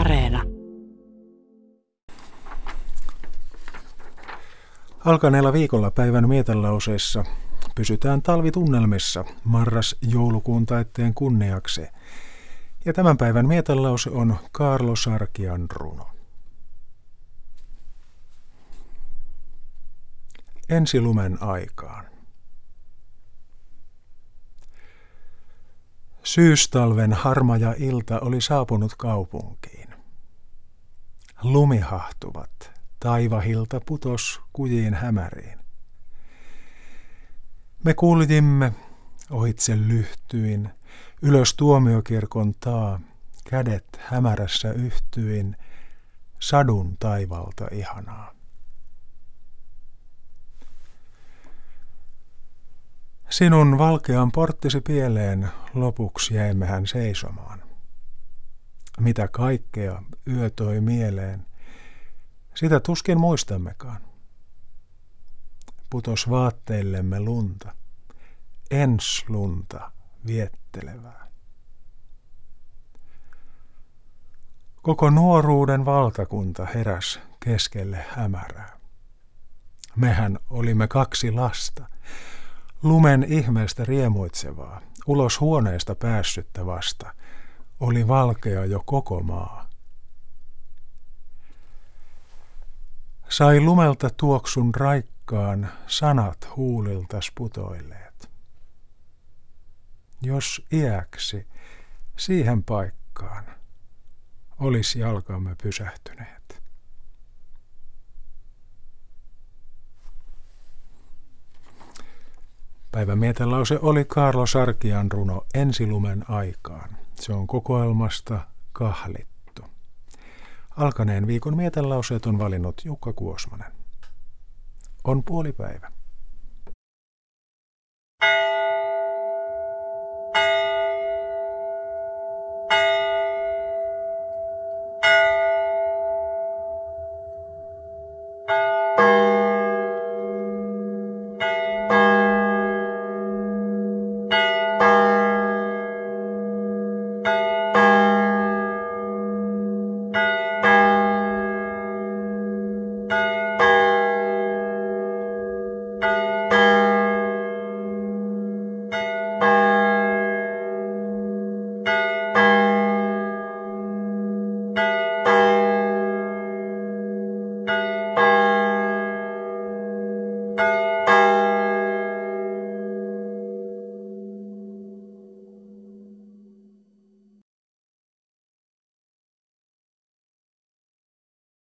Areena. Alkaneella viikolla päivän mietelauseissa pysytään talvitunnelmissa marras-joulukuun taitteen kunniaksi. Ja tämän päivän mietelause on Kaarlo Sarkian runo. Ensi lumen aikaan. Syystalven harmaja ilta oli saapunut kaupunkiin. Lumihahtuvat, taivahilta putos kujiin hämäriin. Me kuljemme ohitse lyhtyin, ylös tuomiokirkon taa, kädet hämärässä yhtyin, sadun taivalta ihanaa. Sinun valkean porttisi pieleen lopuksi jäimmehän seisomaan. Mitä kaikkea yö toi mieleen, sitä tuskin muistammekaan. Putos vaatteillemme lunta, enslunta viettelevää. Koko nuoruuden valtakunta heräs keskelle hämärää. Mehän olimme kaksi lasta. Lumen ihmeestä riemuitsevaa, ulos huoneesta päässyttä vasta, oli valkea jo koko maa. Sai lumelta tuoksun raikkaan, sanat huuliltas putoilleet. Jos iäksi siihen paikkaan olisi jalkamme pysähtyneet. Päivän mietelause oli Kaarlo Sarkian runo Ensi lumen aikaan. Se on kokoelmasta Kahlittu. Alkaneen viikon mietelauseet on valinnut Jukka Kuosmanen. On puolipäivä.